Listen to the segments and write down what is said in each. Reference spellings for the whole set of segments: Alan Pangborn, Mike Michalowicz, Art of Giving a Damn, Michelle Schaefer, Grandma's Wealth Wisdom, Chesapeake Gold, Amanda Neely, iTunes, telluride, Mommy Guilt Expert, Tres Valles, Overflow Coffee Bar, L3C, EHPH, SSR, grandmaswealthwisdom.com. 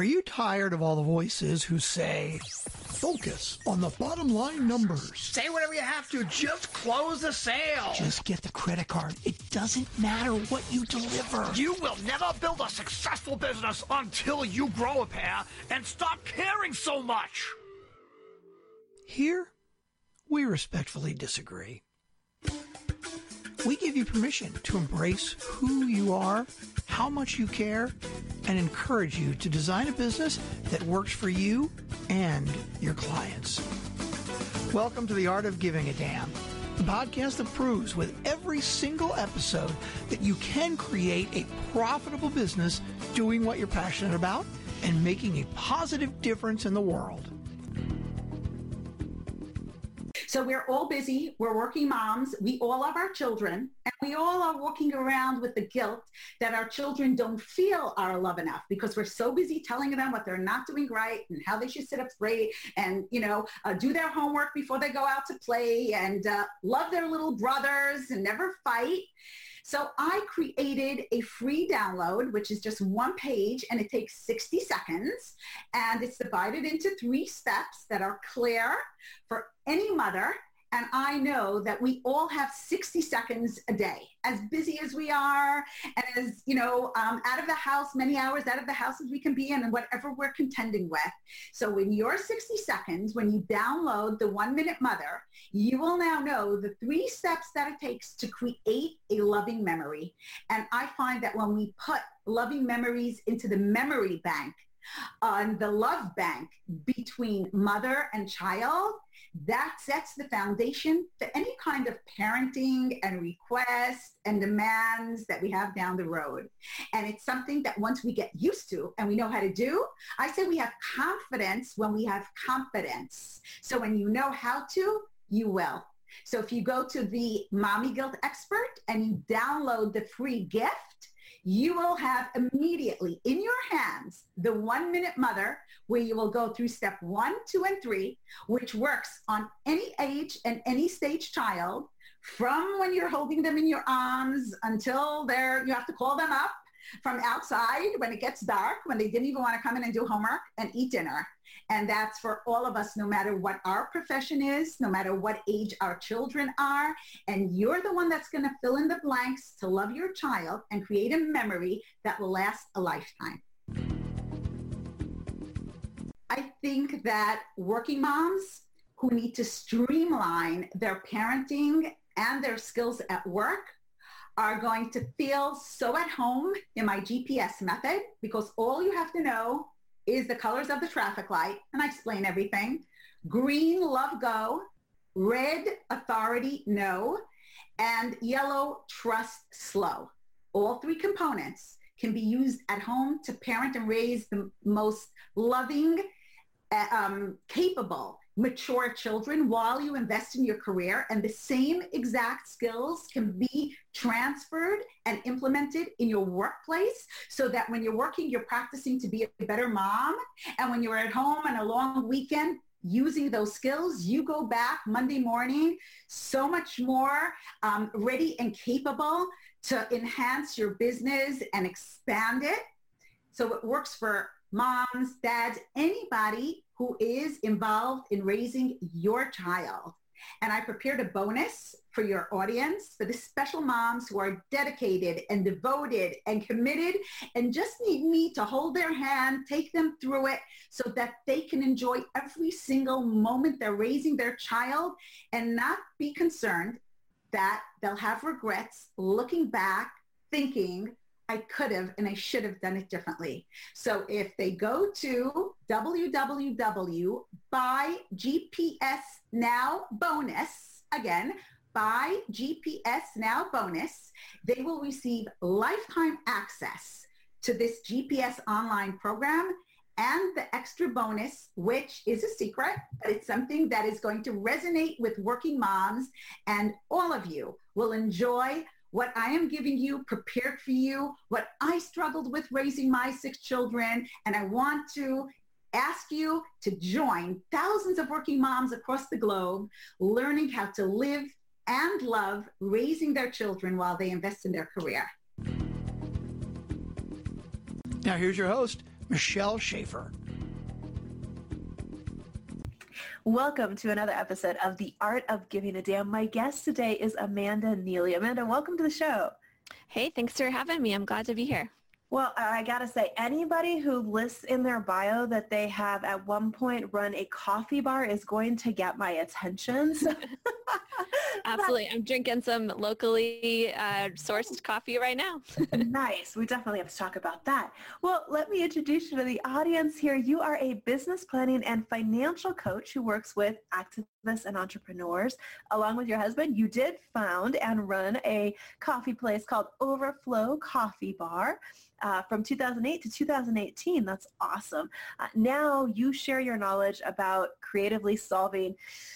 Are you tired of all the voices who say, focus on the bottom line numbers? Say whatever you have to. Just close the sale. Just get the credit card. It doesn't matter what you deliver. You will never build a successful business until you grow a pair and stop caring so much. Here, we respectfully disagree. We give you permission to embrace who you are, how much you care, and encourage you to design a business that works for you and your clients. Welcome to the Art of Giving a Damn, the podcast that proves with every single episode that you can create a profitable business doing what you're passionate about and making a positive difference in the world. So we're all busy, we're working moms, we all have our children, and we all are walking around with the guilt that our children don't feel our love enough because we're so busy telling them what they're not doing right and how they should sit up straight and, do their homework before they go out to play and love their little brothers and never fight. So I created a free download, which is just one page, and it takes 60 seconds, and it's divided into 3 steps that are clear for any mother. And I know that we all have 60 seconds a day, as busy as we are, and as, out of the house, many hours out of the house as we can be in, and whatever we're contending with. So in your 60 seconds, when you download the 1 Minute Mother, you will now know the 3 steps that it takes to create a loving memory. And I find that when we put loving memories into the memory bank, on the love bank between mother and child, that sets the foundation for any kind of parenting and requests and demands that we have down the road. And it's something that once we get used to and we know how to do, I say we have confidence when we have confidence. So when you know how to, you will. So if you go to the Mommy Guilt Expert and you download the free gift, you will have immediately in your hands the 1 Minute Mother, where you will go through step 1, 2, and 3, which works on any age and any stage child, from when you're holding them in your arms until you have to call them up from outside when it gets dark, when they didn't even want to come in and do homework and eat dinner. And that's for all of us, no matter what our profession is, no matter what age our children are. And you're the one that's going to fill in the blanks to love your child and create a memory that will last a lifetime. I think that working moms who need to streamline their parenting and their skills at work are going to feel so at home in my GPS method, because all you have to know is the colors of the traffic light, and I explain everything. Green, love, go. Red, authority, no. And yellow, trust, slow. All 3 components can be used at home to parent and raise the most loving, capable, mature children while you invest in your career, and the same exact skills can be transferred and implemented in your workplace, so that when you're working, you're practicing to be a better mom, and when you're at home on a long weekend using those skills, you go back Monday morning so much more ready and capable to enhance your business and expand it. So it works for moms, dads, anybody who is involved in raising your child. And I prepared a bonus for your audience, for the special moms who are dedicated and devoted and committed and just need me to hold their hand, take them through it so that they can enjoy every single moment they're raising their child and not be concerned that they'll have regrets looking back, thinking, I could have and I should have done it differently. So if they go to www.buygpsnowbonus, again, buy GPS Now Bonus, they will receive lifetime access to this GPS online program and the extra bonus, which is a secret, but it's something that is going to resonate with working moms, and all of you will enjoy what I am giving you, prepared for you, what I struggled with raising my 6 children. And I want to ask you to join thousands of working moms across the globe, learning how to live and love raising their children while they invest in their career. Now here's your host, Michelle Schaefer. Welcome to another episode of The Art of Giving a Damn. My guest today is Amanda Neely. Amanda, welcome to the show. Hey, thanks for having me. I'm glad to be here. Well, I got to say, anybody who lists in their bio that they have at one point run a coffee bar is going to get my attention. So. Absolutely. I'm drinking some locally sourced coffee right now. Nice. We definitely have to talk about that. Well, let me introduce you to the audience here. You are a business planning and financial coach who works with activists and entrepreneurs. Along with your husband, you did found and run a coffee place called Overflow Coffee Bar. From 2008 to 2018. That's awesome. Now you share your knowledge about creatively solving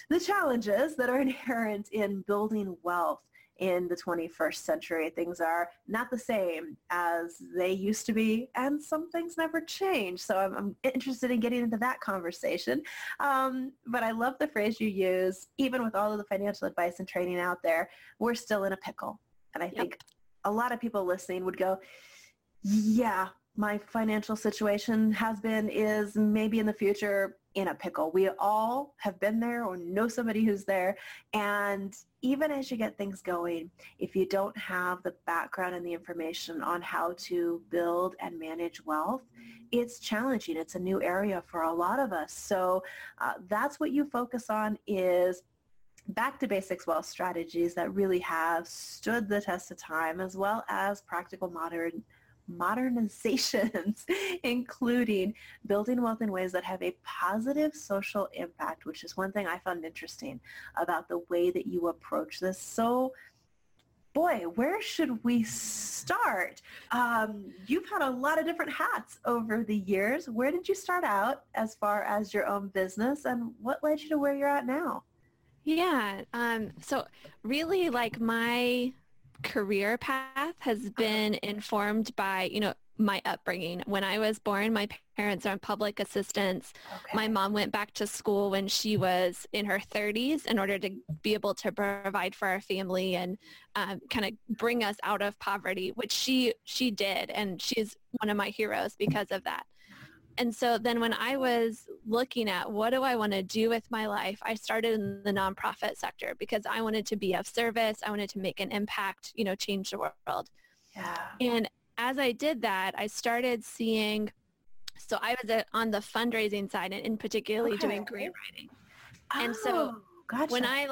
the challenges that are inherent in building wealth in the 21st century. Things are not the same as they used to be, and some things never change. So I'm interested in getting into that conversation. But I love the phrase you use, even with all of the financial advice and training out there, we're still in a pickle. And I think a lot of people listening would go, yeah, my financial situation has been, is, maybe in the future, in a pickle. We all have been there or know somebody who's there. And even as you get things going, if you don't have the background and the information on how to build and manage wealth, it's challenging. It's a new area for a lot of us. So that's what you focus on, is back to basics wealth strategies that really have stood the test of time, as well as practical modernizations, including building wealth in ways that have a positive social impact, which is one thing I found interesting about the way that you approach this. So, boy, where should we start? You've had a lot of different hats over the years. Where did you start out as far as your own business, and what led you to where you're at now? Yeah, so really, like, my career path has been informed by, my upbringing. When I was born, my parents are on public assistance. Okay. My mom went back to school when she was in her 30s in order to be able to provide for our family and kind of bring us out of poverty, which she did. And she's one of my heroes because of that. And so then when I was looking at what do I want to do with my life, I started in the nonprofit sector because I wanted to be of service. I wanted to make an impact, change the world. Yeah. And as I did that, I started seeing, so I was on the fundraising side and particularly doing grant writing. And so when I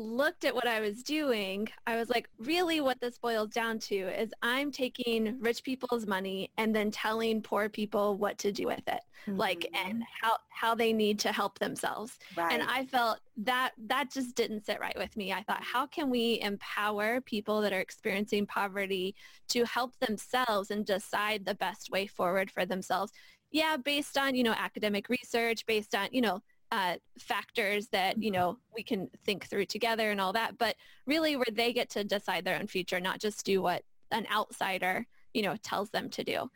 looked at what I was doing, I was like, really what this boils down to is I'm taking rich people's money and then telling poor people what to do with it, and how they need to help themselves. Right. And I felt that just didn't sit right with me. I thought, how can we empower people that are experiencing poverty to help themselves and decide the best way forward for themselves? Yeah, based on, academic research, based on, factors that, we can think through together and all that, but really where they get to decide their own future, not just do what an outsider, tells them to do.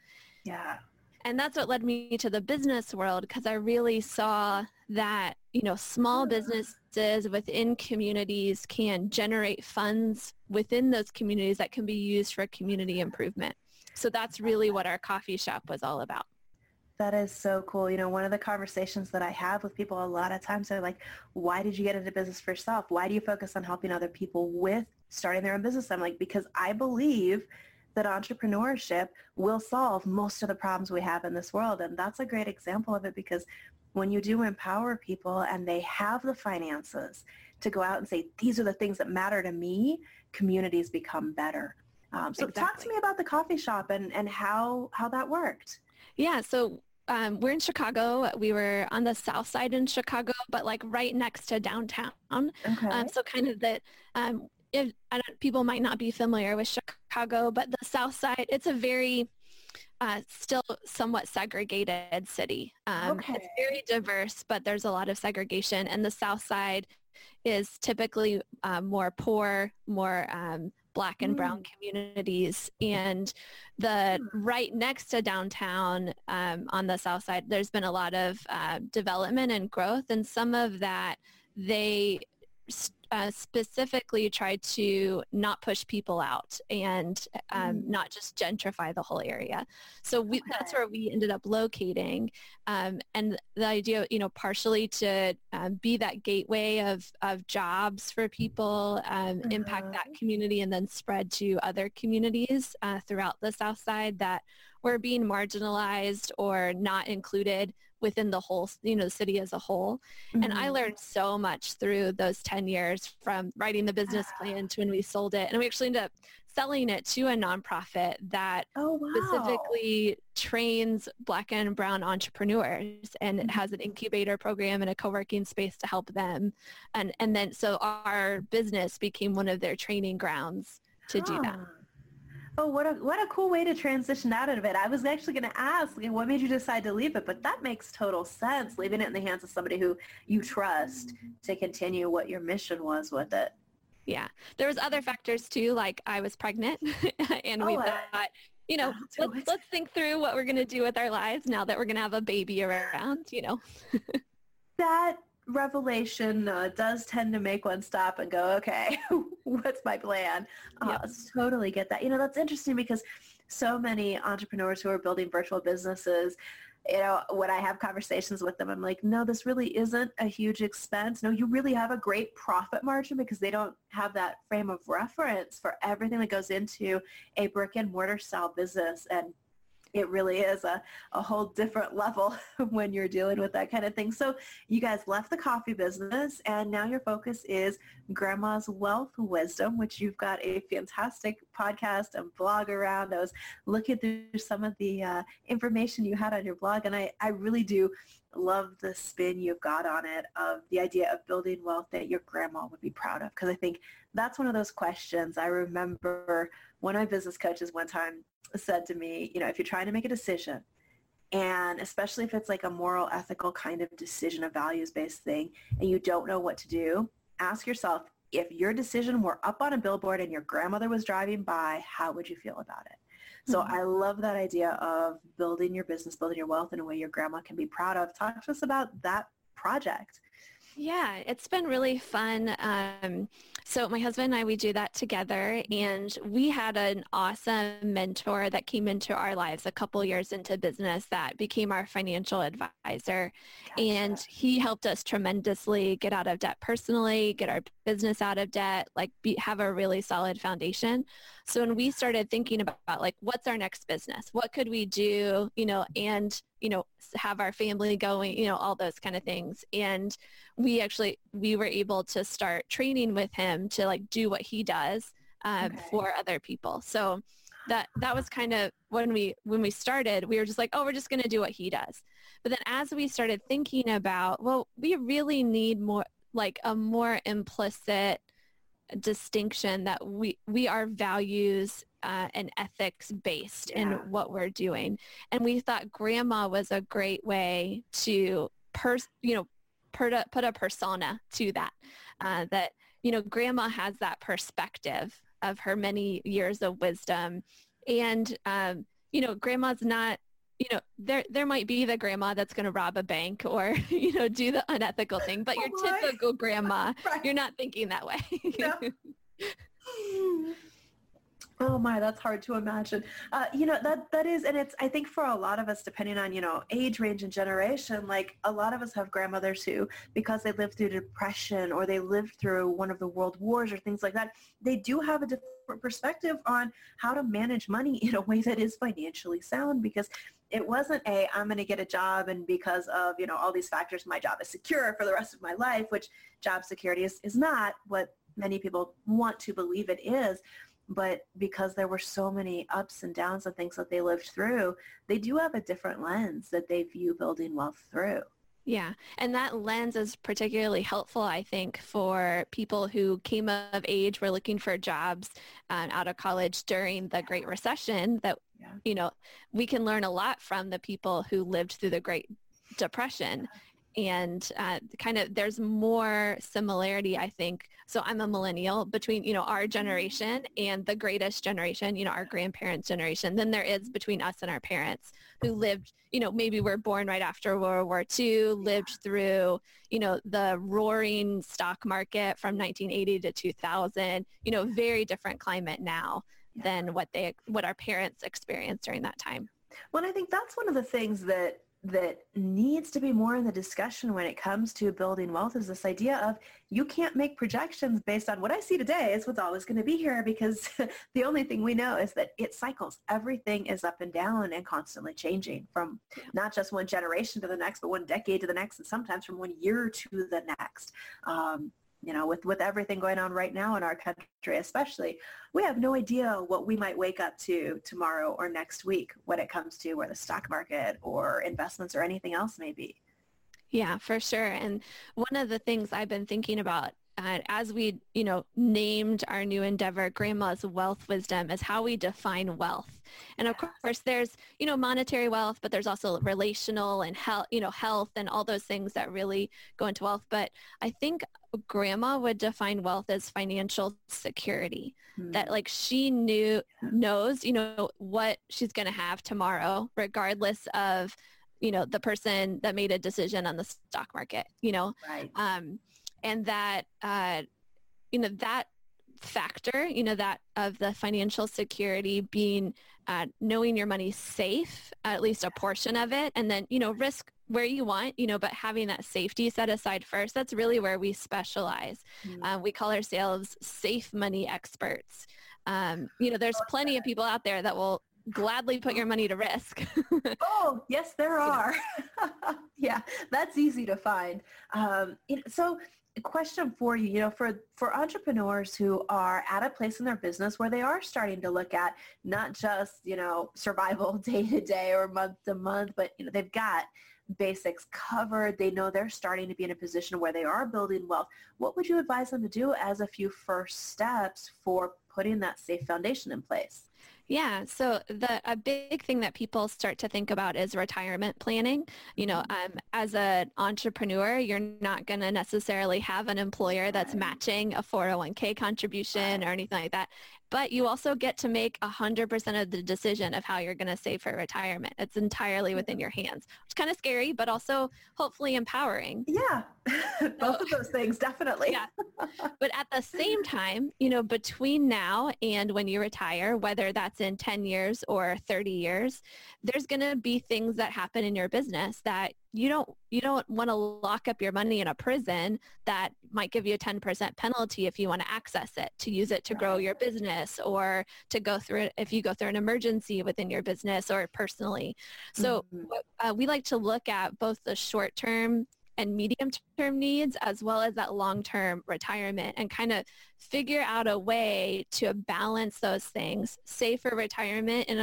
Yeah. And that's what led me to the business world, because I really saw that, small businesses within communities can generate funds within those communities that can be used for community improvement. So that's really what our coffee shop was all about. That is so cool. One of the conversations that I have with people a lot of times, they're like, why did you get into business for yourself? Why do you focus on helping other people with starting their own business? I'm like, because I believe that entrepreneurship will solve most of the problems we have in this world. And that's a great example of it, because when you do empower people and they have the finances to go out and say, these are the things that matter to me, communities become better. So talk to me about the coffee shop and how that worked. Yeah. So we're in Chicago. We were on the south side in Chicago, but right next to downtown. Okay. So kind of that, people might not be familiar with Chicago, but the south side, it's a very still somewhat segregated city. It's very diverse, but there's a lot of segregation. And the south side is typically more poor, more Black and brown communities, and the right next to downtown on the south side, there's been a lot of development and growth, and some of that they specifically try to not push people out and not just gentrify the whole area. So we, that's where we ended up locating. And the idea, you know, partially to be that gateway of jobs for people, impact that community, and then spread to other communities throughout the South Side that were being marginalized or not included within the whole, you know, the city as a whole. Mm-hmm. And I learned so much through those 10 years from writing the business plan to when we sold it. And we actually ended up selling it to a nonprofit that specifically trains Black and Brown entrepreneurs. And it has an incubator program and a co-working space to help them. And then so our business became one of their training grounds to do that. Oh, what a cool way to transition out of it. I was actually going to ask, you know, what made you decide to leave it? But that makes total sense, leaving it in the hands of somebody who you trust to continue what your mission was with it. Yeah. There was other factors, too, like I was pregnant and we thought, you know, let's think through what we're going to do with our lives now that we're going to have a baby around, you know. That revelation does tend to make one stop and go, okay, what's my plan? Totally get that. You know, that's interesting because so many entrepreneurs who are building virtual businesses, you know, when I have conversations with them, I'm like, no, this really isn't a huge expense. No, you really have a great profit margin because they don't have that frame of reference for everything that goes into a brick and mortar style business. And it really is a whole different level when you're dealing with that kind of thing. So you guys left the coffee business, and now your focus is Grandma's Wealth Wisdom, which you've got a fantastic podcast and blog around. I was looking through some of the information you had on your blog, and I really do love the spin you've got on it of the idea of building wealth that your grandma would be proud of, because I think that's one of those questions. I remember one of my business coaches one time said to me, you know, if you're trying to make a decision, and especially if it's like a moral, ethical kind of decision, a values-based thing, and you don't know what to do, ask yourself, if your decision were up on a billboard and your grandmother was driving by, how would you feel about it? So I love that idea of building your business, building your wealth in a way your grandma can be proud of. Talk to us about that project. Yeah, it's been really fun. So my husband and I, we do that together, and we had an awesome mentor that came into our lives a couple years into business that became our financial advisor. And he helped us tremendously get out of debt personally, get our business out of debt, like have a really solid foundation. So when we started thinking about like, what's our next business? What could we do, you know, and, you know, have our family going, you know, all those kind of things. And we were able to start training with him to like do what he does for other people. So that was kind of when we started, we were just like, oh, we're just going to do what he does. But then as we started thinking about, well, we really need more, like a more implicit distinction that we are values and ethics based in what we're doing. And we thought grandma was a great way to put a persona to that, that, you know, grandma has that perspective of her many years of wisdom. And, you know, grandma's not, you know, there might be the grandma that's going to rob a bank or, you know, do the unethical thing, but your typical grandma, you're not thinking that way. No. Oh my, that's hard to imagine. You know, that is, and it's, I think for a lot of us, depending on, you know, age range and generation, like a lot of us have grandmothers who, because they lived through depression or they lived through one of the world wars or things like that, they do have a different perspective on how to manage money in a way that is financially sound, because it wasn't I'm going to get a job and because of, you know, all these factors, my job is secure for the rest of my life, which job security is not what many people want to believe it is. But because there were so many ups and downs and things that they lived through, they do have a different lens that they view building wealth through. Yeah. And that lens is particularly helpful, I think, for people who came of age, were looking for jobs out of college during the Great Recession, that, you know, we can learn a lot from the people who lived through the Great Depression And kind of there's more similarity, I think. So I'm a millennial between, you know, our generation and the greatest generation, you know, our grandparents' generation, than there is between us and our parents who lived, you know, maybe were born right after World War II, lived through, you know, the roaring stock market from 1980 to 2000, you know, very different climate now than what our parents experienced during that time. Well, I think that's one of the things that needs to be more in the discussion when it comes to building wealth, is this idea of you can't make projections based on what I see today is what's always going to be here, because the only thing we know is that it cycles. Everything is up and down and constantly changing from not just one generation to the next, but one decade to the next, and sometimes from one year to the next. You know, with everything going on right now in our country especially, we have no idea what we might wake up to tomorrow or next week when it comes to where the stock market or investments or anything else may be. Yeah, for sure. And one of the things I've been thinking about as we, you know, named our new endeavor, Grandma's Wealth Wisdom, is how we define wealth. And of course, there's, you know, monetary wealth, but there's also relational and health, you know, health and all those things that really go into wealth. But I think Grandma would define wealth as financial security, that like she knows, you know, what she's going to have tomorrow, regardless of, you know, the person that made a decision on the stock market, you know. Right. And that, you know, that factor, you know, that of the financial security being knowing your money's safe, at least a portion of it, and then, you know, risk where you want, you know, but having that safety set aside first. That's really where we specialize. We call ourselves safe money experts. You know, there's plenty of people out there that will gladly put your money to risk. Oh, yes, there are. Yeah, that's easy to find. So a question for you, you know, for entrepreneurs who are at a place in their business where they are starting to look at not just, you know, survival day to day or month to month, but, you know, they've got basics covered. They know they're starting to be in a position where they are building wealth. What would you advise them to do as a few first steps for putting that safe foundation in place? Yeah, so a big thing that people start to think about is retirement planning. You know, as an entrepreneur, you're not going to necessarily have an employer that's matching a 401k contribution or anything like that. But you also get to make 100% of the decision of how you're going to save for retirement. It's entirely within your hands, which is kind of scary, but also hopefully empowering. Yeah, both of those things, definitely. Yeah. But at the same time, you know, between now and when you retire, whether that's in 10 years or 30 years, there's going to be things that happen in your business that you don't want to lock up your money in a prison that might give you a 10% penalty if you want to access it, to use it to grow your business or to go through it if you go through an emergency within your business or personally. So we like to look at both the short term and medium-term needs, as well as that long-term retirement, and kind of figure out a way to balance those things, save for retirement in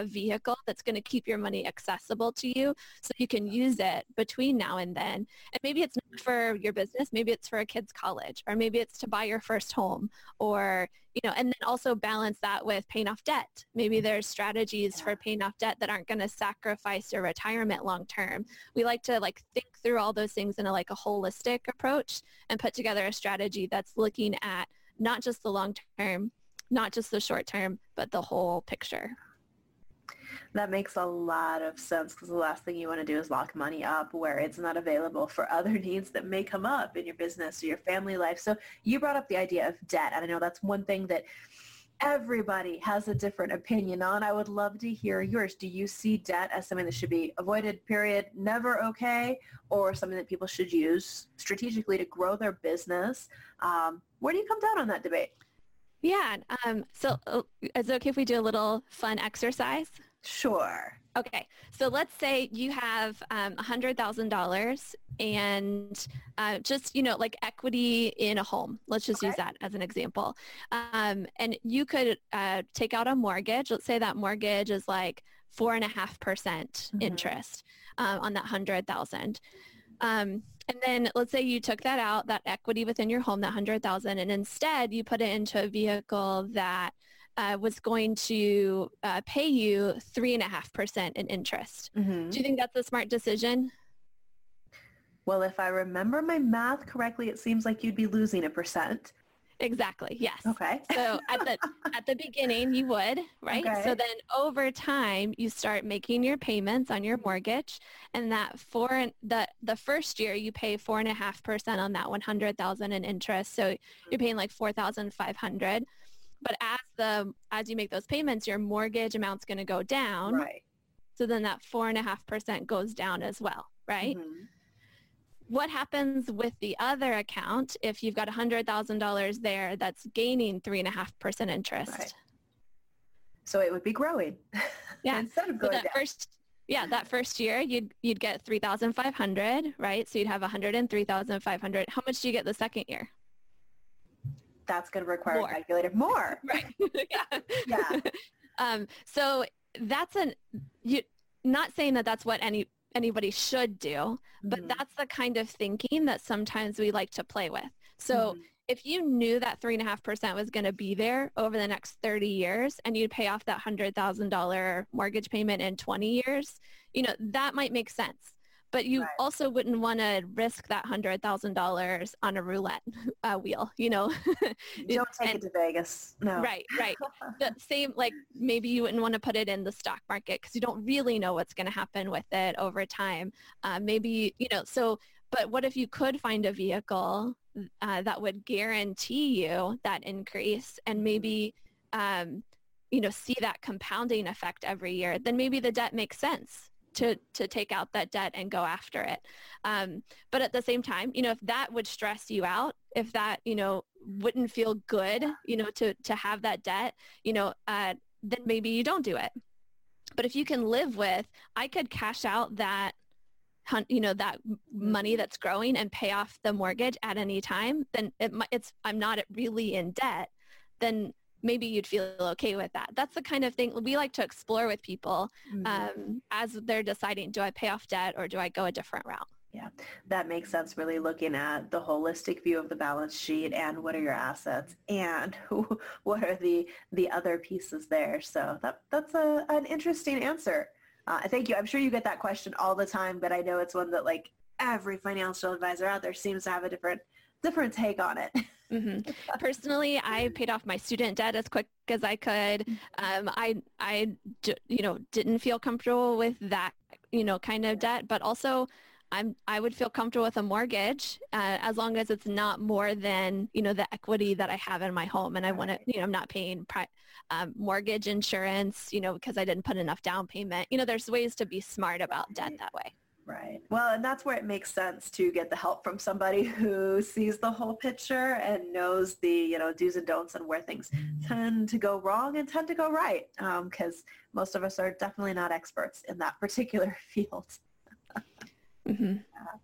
a vehicle that's going to keep your money accessible to you so you can use it between now and then. And maybe it's not for your business, maybe it's for a kid's college, or maybe it's to buy your first home, or, you know, and then also balance that with paying off debt. Maybe there's strategies for paying off debt that aren't going to sacrifice your retirement long-term. We like to like think through all those things in a holistic approach and put together a strategy that's looking at not just the long-term, not just the short-term, but the whole picture. That makes a lot of sense, because the last thing you want to do is lock money up where it's not available for other needs that may come up in your business or your family life. So you brought up the idea of debt, and I know that's one thing that everybody has a different opinion on. I would love to hear yours. Do you see debt as something that should be avoided, period, never okay, or something that people should use strategically to grow their business? Where do you come down on that debate? Yeah. So is it okay if we do a little fun exercise? Sure. Okay. So let's say you have $100,000 and just, you know, like equity in a home. Let's just use that as an example. And you could take out a mortgage. Let's say that mortgage is like 4.5% interest on that $100,000. And then let's say you took that out, that equity within your home, that 100,000, and instead you put it into a vehicle that was going to pay you 3.5% in interest. Do you think that's a smart decision? Well, if I remember my math correctly, it seems like you'd be losing 1%. Exactly. Yes. Okay. So at the beginning you would, right? Okay. So then over time you start making your payments on your mortgage, and that the first year you pay 4.5% on that $100,000 in interest. So you're paying like $4,500. But as you make those payments, your mortgage amount's going to go down. Right. So then that 4.5% goes down as well, right? Mm-hmm. What happens with the other account if you've got $100,000 there that's gaining 3.5% interest? Right. So it would be growing. Yeah. Instead of going down. That first year you'd get $3,500, right? So you'd have $103,500. How much do you get the second year? That's going to require a calculator. More. Right. Yeah. Yeah. So that's not saying that that's what anybody should do, but mm-hmm. that's the kind of thinking that sometimes we like to play with. So mm-hmm. if you knew that 3.5% was going to be there over the next 30 years and you'd pay off that $100,000 mortgage payment in 20 years, that might make sense. But you also wouldn't want to risk that $100,000 on a roulette wheel, Don't take it to Vegas. No. Right. The same, like maybe you wouldn't want to put it in the stock market because you don't really know what's going to happen with it over time. But what if you could find a vehicle that would guarantee you that increase and maybe, see that compounding effect every year? Then maybe the debt makes sense to take out that debt and go after it. But at the same time, if that would stress you out, if that, wouldn't feel good, to have that debt, then maybe you don't do it. But if you can live with, I could cash out that, that money that's growing and pay off the mortgage at any time, then I'm not really in debt, then maybe you'd feel okay with that. That's the kind of thing we like to explore with people as they're deciding, do I pay off debt or do I go a different route? Yeah, that makes sense, really looking at the holistic view of the balance sheet and what are your assets and what are the other pieces there. So that's an interesting answer. Thank you. I'm sure you get that question all the time, but I know it's one that like every financial advisor out there seems to have a different take on it. Mm-hmm. Personally, I paid off my student debt as quick as I could. I didn't feel comfortable with that, kind of debt, but also I would feel comfortable with a mortgage as long as it's not more than, the equity that I have in my home. And I want to, I'm not paying mortgage insurance, because I didn't put enough down payment. There's ways to be smart about debt that way. Right. Well, and that's where it makes sense to get the help from somebody who sees the whole picture and knows the, do's and don'ts and where things tend to go wrong and tend to go right, because most of us are definitely not experts in that particular field. Mm-hmm.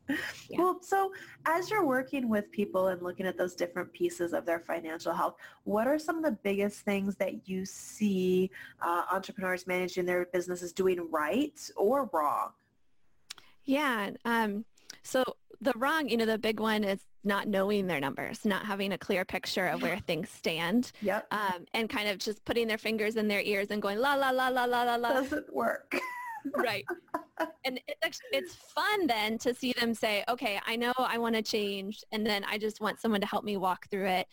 Yeah. Yeah. Well, so as you're working with people and looking at those different pieces of their financial health, what are some of the biggest things that you see entrepreneurs managing their businesses doing right or wrong? Yeah. So the wrong, the big one is not knowing their numbers, not having a clear picture of where things stand. Yep. And kind of just putting their fingers in their ears and going, la, la, la, la, la, la, la. Doesn't work. Right. And it's fun then to see them say, okay, I know I want to change. And then I just want someone to help me walk through it.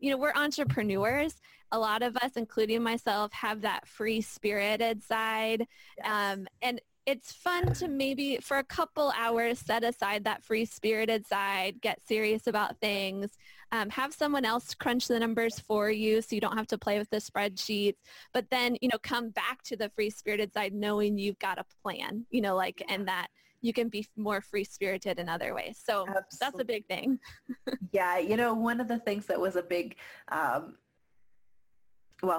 We're entrepreneurs. A lot of us, including myself, have that free-spirited side. Yes. And it's fun to maybe for a couple hours set aside that free-spirited side, get serious about things, have someone else crunch the numbers for you so you don't have to play with the spreadsheets, but then, come back to the free-spirited side knowing you've got a plan, and that you can be more free-spirited in other ways. So absolutely. That's a big thing. Yeah, one of the things that was a big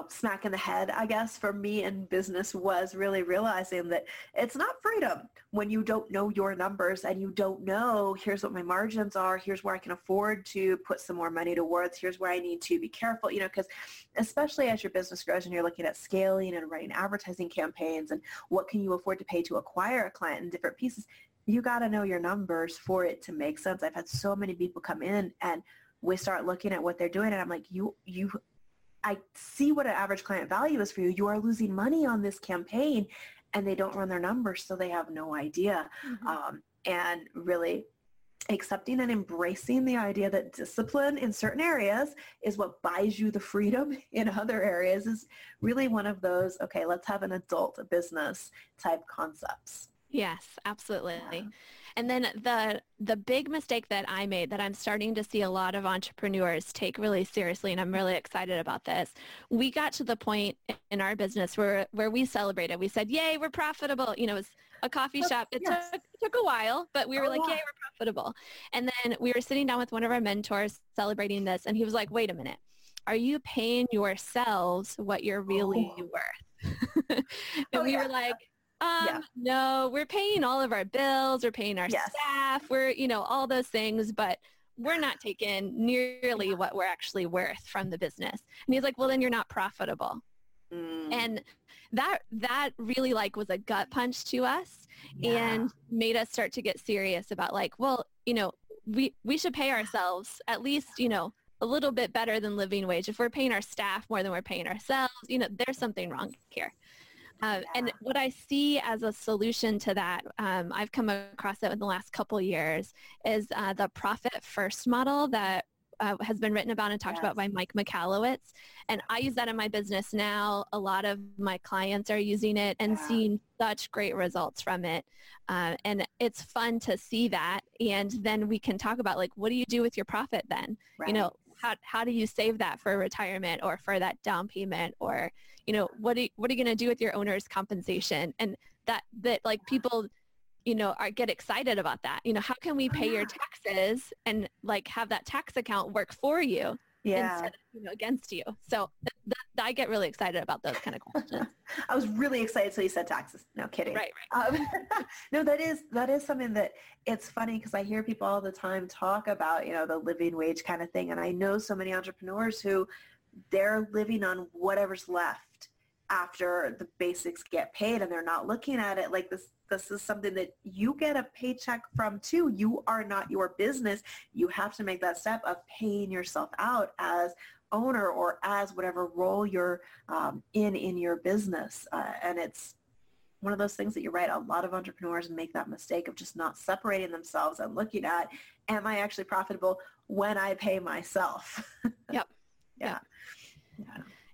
smack in the head, I guess, for me in business was really realizing that it's not freedom when you don't know your numbers and you don't know, here's what my margins are, here's where I can afford to put some more money towards, here's where I need to be careful, because especially as your business grows and you're looking at scaling and running advertising campaigns and what can you afford to pay to acquire a client in different pieces, you got to know your numbers for it to make sense. I've had so many people come in and we start looking at what they're doing and I'm like, I see what an average client value is for you. You are losing money on this campaign, and they don't run their numbers, so they have no idea. Mm-hmm. And really accepting and embracing the idea that discipline in certain areas is what buys you the freedom in other areas is really one of those, okay, let's have an adult business type concepts. Yes, absolutely. Yeah. And then the big mistake that I made that I'm starting to see a lot of entrepreneurs take really seriously, and I'm really excited about this. We got to the point in our business where we celebrated. We said, yay, we're profitable. You know, it's a coffee shop. It took a while, but we were like, yay, we're profitable. And then we were sitting down with one of our mentors celebrating this, and he was like, wait a minute. Are you paying yourselves what you're really worth? And we were like, no, we're paying all of our bills, we're paying our staff, we're, you know, all those things, but we're not taking nearly what we're actually worth from the business. And he's like, well, then you're not profitable. Mm. And that really like was a gut punch to us and made us start to get serious about like, well, you know, we should pay ourselves at least, you know, a little bit better than living wage. If we're paying our staff more than we're paying ourselves, you know, there's something wrong here. And what I see as a solution to that, I've come across it in the last couple years, is the profit first model that has been written about and talked about by Mike Michalowicz. And I use that in my business now. A lot of my clients are using it and seeing such great results from it. And it's fun to see that. And then we can talk about like, what do you do with your profit then? Right. You know, how do you save that for retirement or for that down payment, or, you know, what are you going to do with your owner's compensation? And that like people, you know, get excited about that. You know, how can we pay your taxes and like have that tax account work for you instead of, you know, against you? So I get really excited about those kind of questions. I was really excited till you said taxes. No kidding. Right. No, that is something that it's funny because I hear people all the time talk about, you know, the living wage kind of thing. And I know so many entrepreneurs who they're living on whatever's left after the basics get paid, and they're not looking at it like this is something that you get a paycheck from too. You are not your business. You have to make that step of paying yourself out as owner or as whatever role you're in your business. And it's one of those things that you're right. A lot of entrepreneurs make that mistake of just not separating themselves and looking at, am I actually profitable when I pay myself? Yep.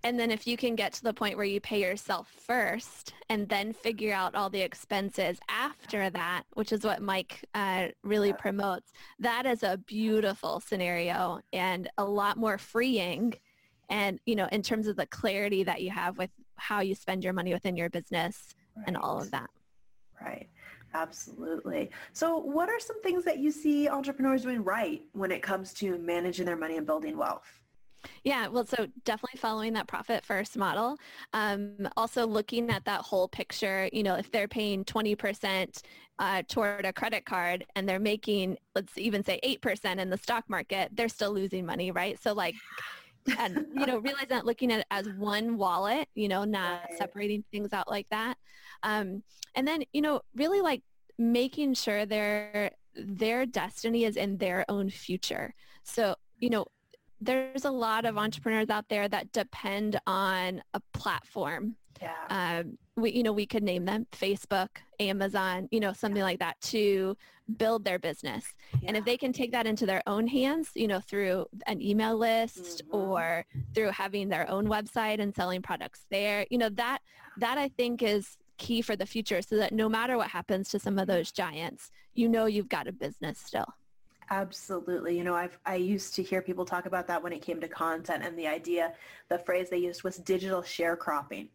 And then if you can get to the point where you pay yourself first and then figure out all the expenses after that, which is what Mike really promotes, that is a beautiful scenario and a lot more freeing. And, you know, in terms of the clarity that you have with how you spend your money within your business and all of that. Right. Absolutely. So what are some things that you see entrepreneurs doing right when it comes to managing their money and building wealth? Yeah, well, so definitely following that profit first model. Also looking at that whole picture, you know, if they're paying 20% toward a credit card and they're making, let's even say 8% in the stock market, they're still losing money, right? So like, and you know, realize that looking at it as one wallet, you know, not separating things out like that. And then, you know, really like making sure their destiny is in their own future. So, you know, there's a lot of entrepreneurs out there that depend on a platform. We could name them Facebook, Amazon, you know, something like that to build their business. Yeah. And if they can take that into their own hands, you know, through an email list or through having their own website and selling products there, you know, that I think is key for the future so that no matter what happens to some of those giants, you know, you've got a business still. Absolutely. You know, I used to hear people talk about that when it came to content, and the phrase they used was digital sharecropping.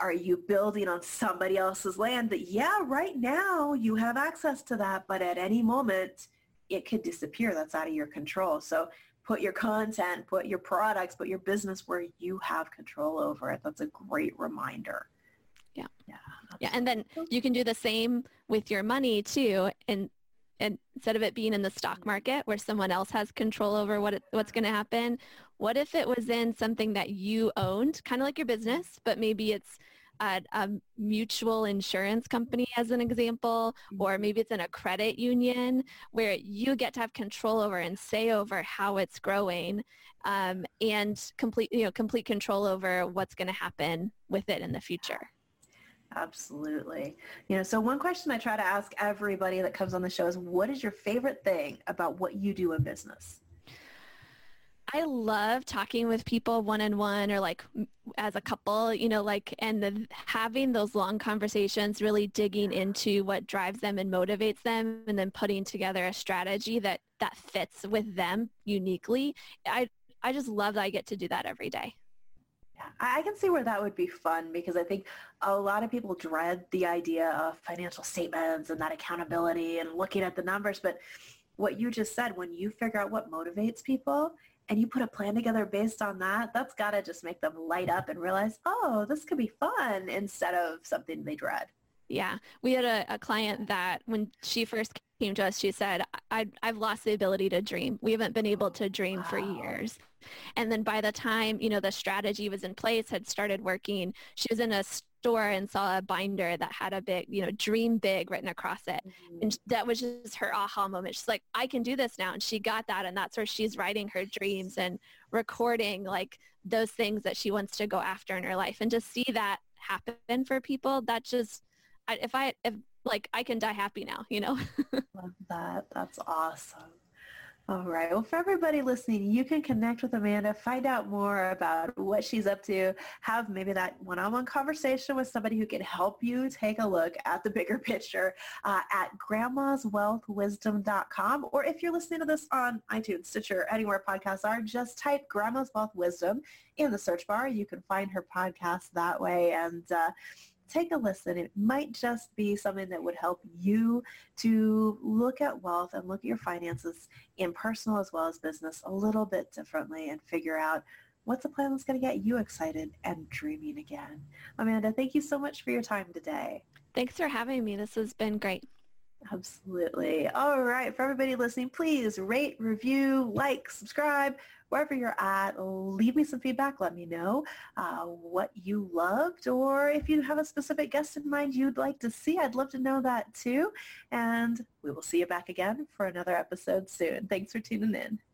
Are you building on somebody else's land that, right now you have access to that, but at any moment it could disappear. That's out of your control. So put your content, put your products, put your business where you have control over it. That's a great reminder. Yeah. And then you can do the same with your money too. And instead of it being in the stock market where someone else has control over what's going to happen, what if it was in something that you owned, kind of like your business, but maybe it's a mutual insurance company as an example, or maybe it's in a credit union where you get to have control over and say over how it's growing and complete control over what's going to happen with it in the future. Absolutely. You know, so one question I try to ask everybody that comes on the show is, what is your favorite thing about what you do in business? I love talking with people one-on-one or like as a couple, you know, like, and having those long conversations, really digging into what drives them and motivates them, and then putting together a strategy that fits with them uniquely. I just love that I get to do that every day. I can see where that would be fun, because I think a lot of people dread the idea of financial statements and that accountability and looking at the numbers. But what you just said, when you figure out what motivates people and you put a plan together based on that, that's got to just make them light up and realize, oh, this could be fun, instead of something they dread. Yeah. We had a client that when she first came to us, she said, I've lost the ability to dream. We haven't been able to dream for years. And then by the time, you know, the strategy was in place, had started working, she was in a store and saw a binder that had a big, you know, dream big written across it. Mm-hmm. And that was just her aha moment. She's like, I can do this now. And she got that. And that's where she's writing her dreams and recording like those things that she wants to go after in her life. And just see that happen for people, that just, I can die happy now, you know? Love that. That's awesome. All right. Well, for everybody listening, you can connect with Amanda, find out more about what she's up to, have maybe that one-on-one conversation with somebody who can help you take a look at the bigger picture at grandmaswealthwisdom.com. Or if you're listening to this on iTunes, Stitcher, anywhere podcasts are, just type Grandma's Wealth Wisdom in the search bar. You can find her podcast that way. And, take a listen. It might just be something that would help you to look at wealth and look at your finances in personal as well as business a little bit differently, and figure out what's a plan that's going to get you excited and dreaming again. Amanda, thank you so much for your time today. Thanks for having me. This has been great. Absolutely. All right. For everybody listening, please rate, review, like, subscribe, wherever you're at. Leave me some feedback. Let me know what you loved, or if you have a specific guest in mind you'd like to see. I'd love to know that too. And we will see you back again for another episode soon. Thanks for tuning in.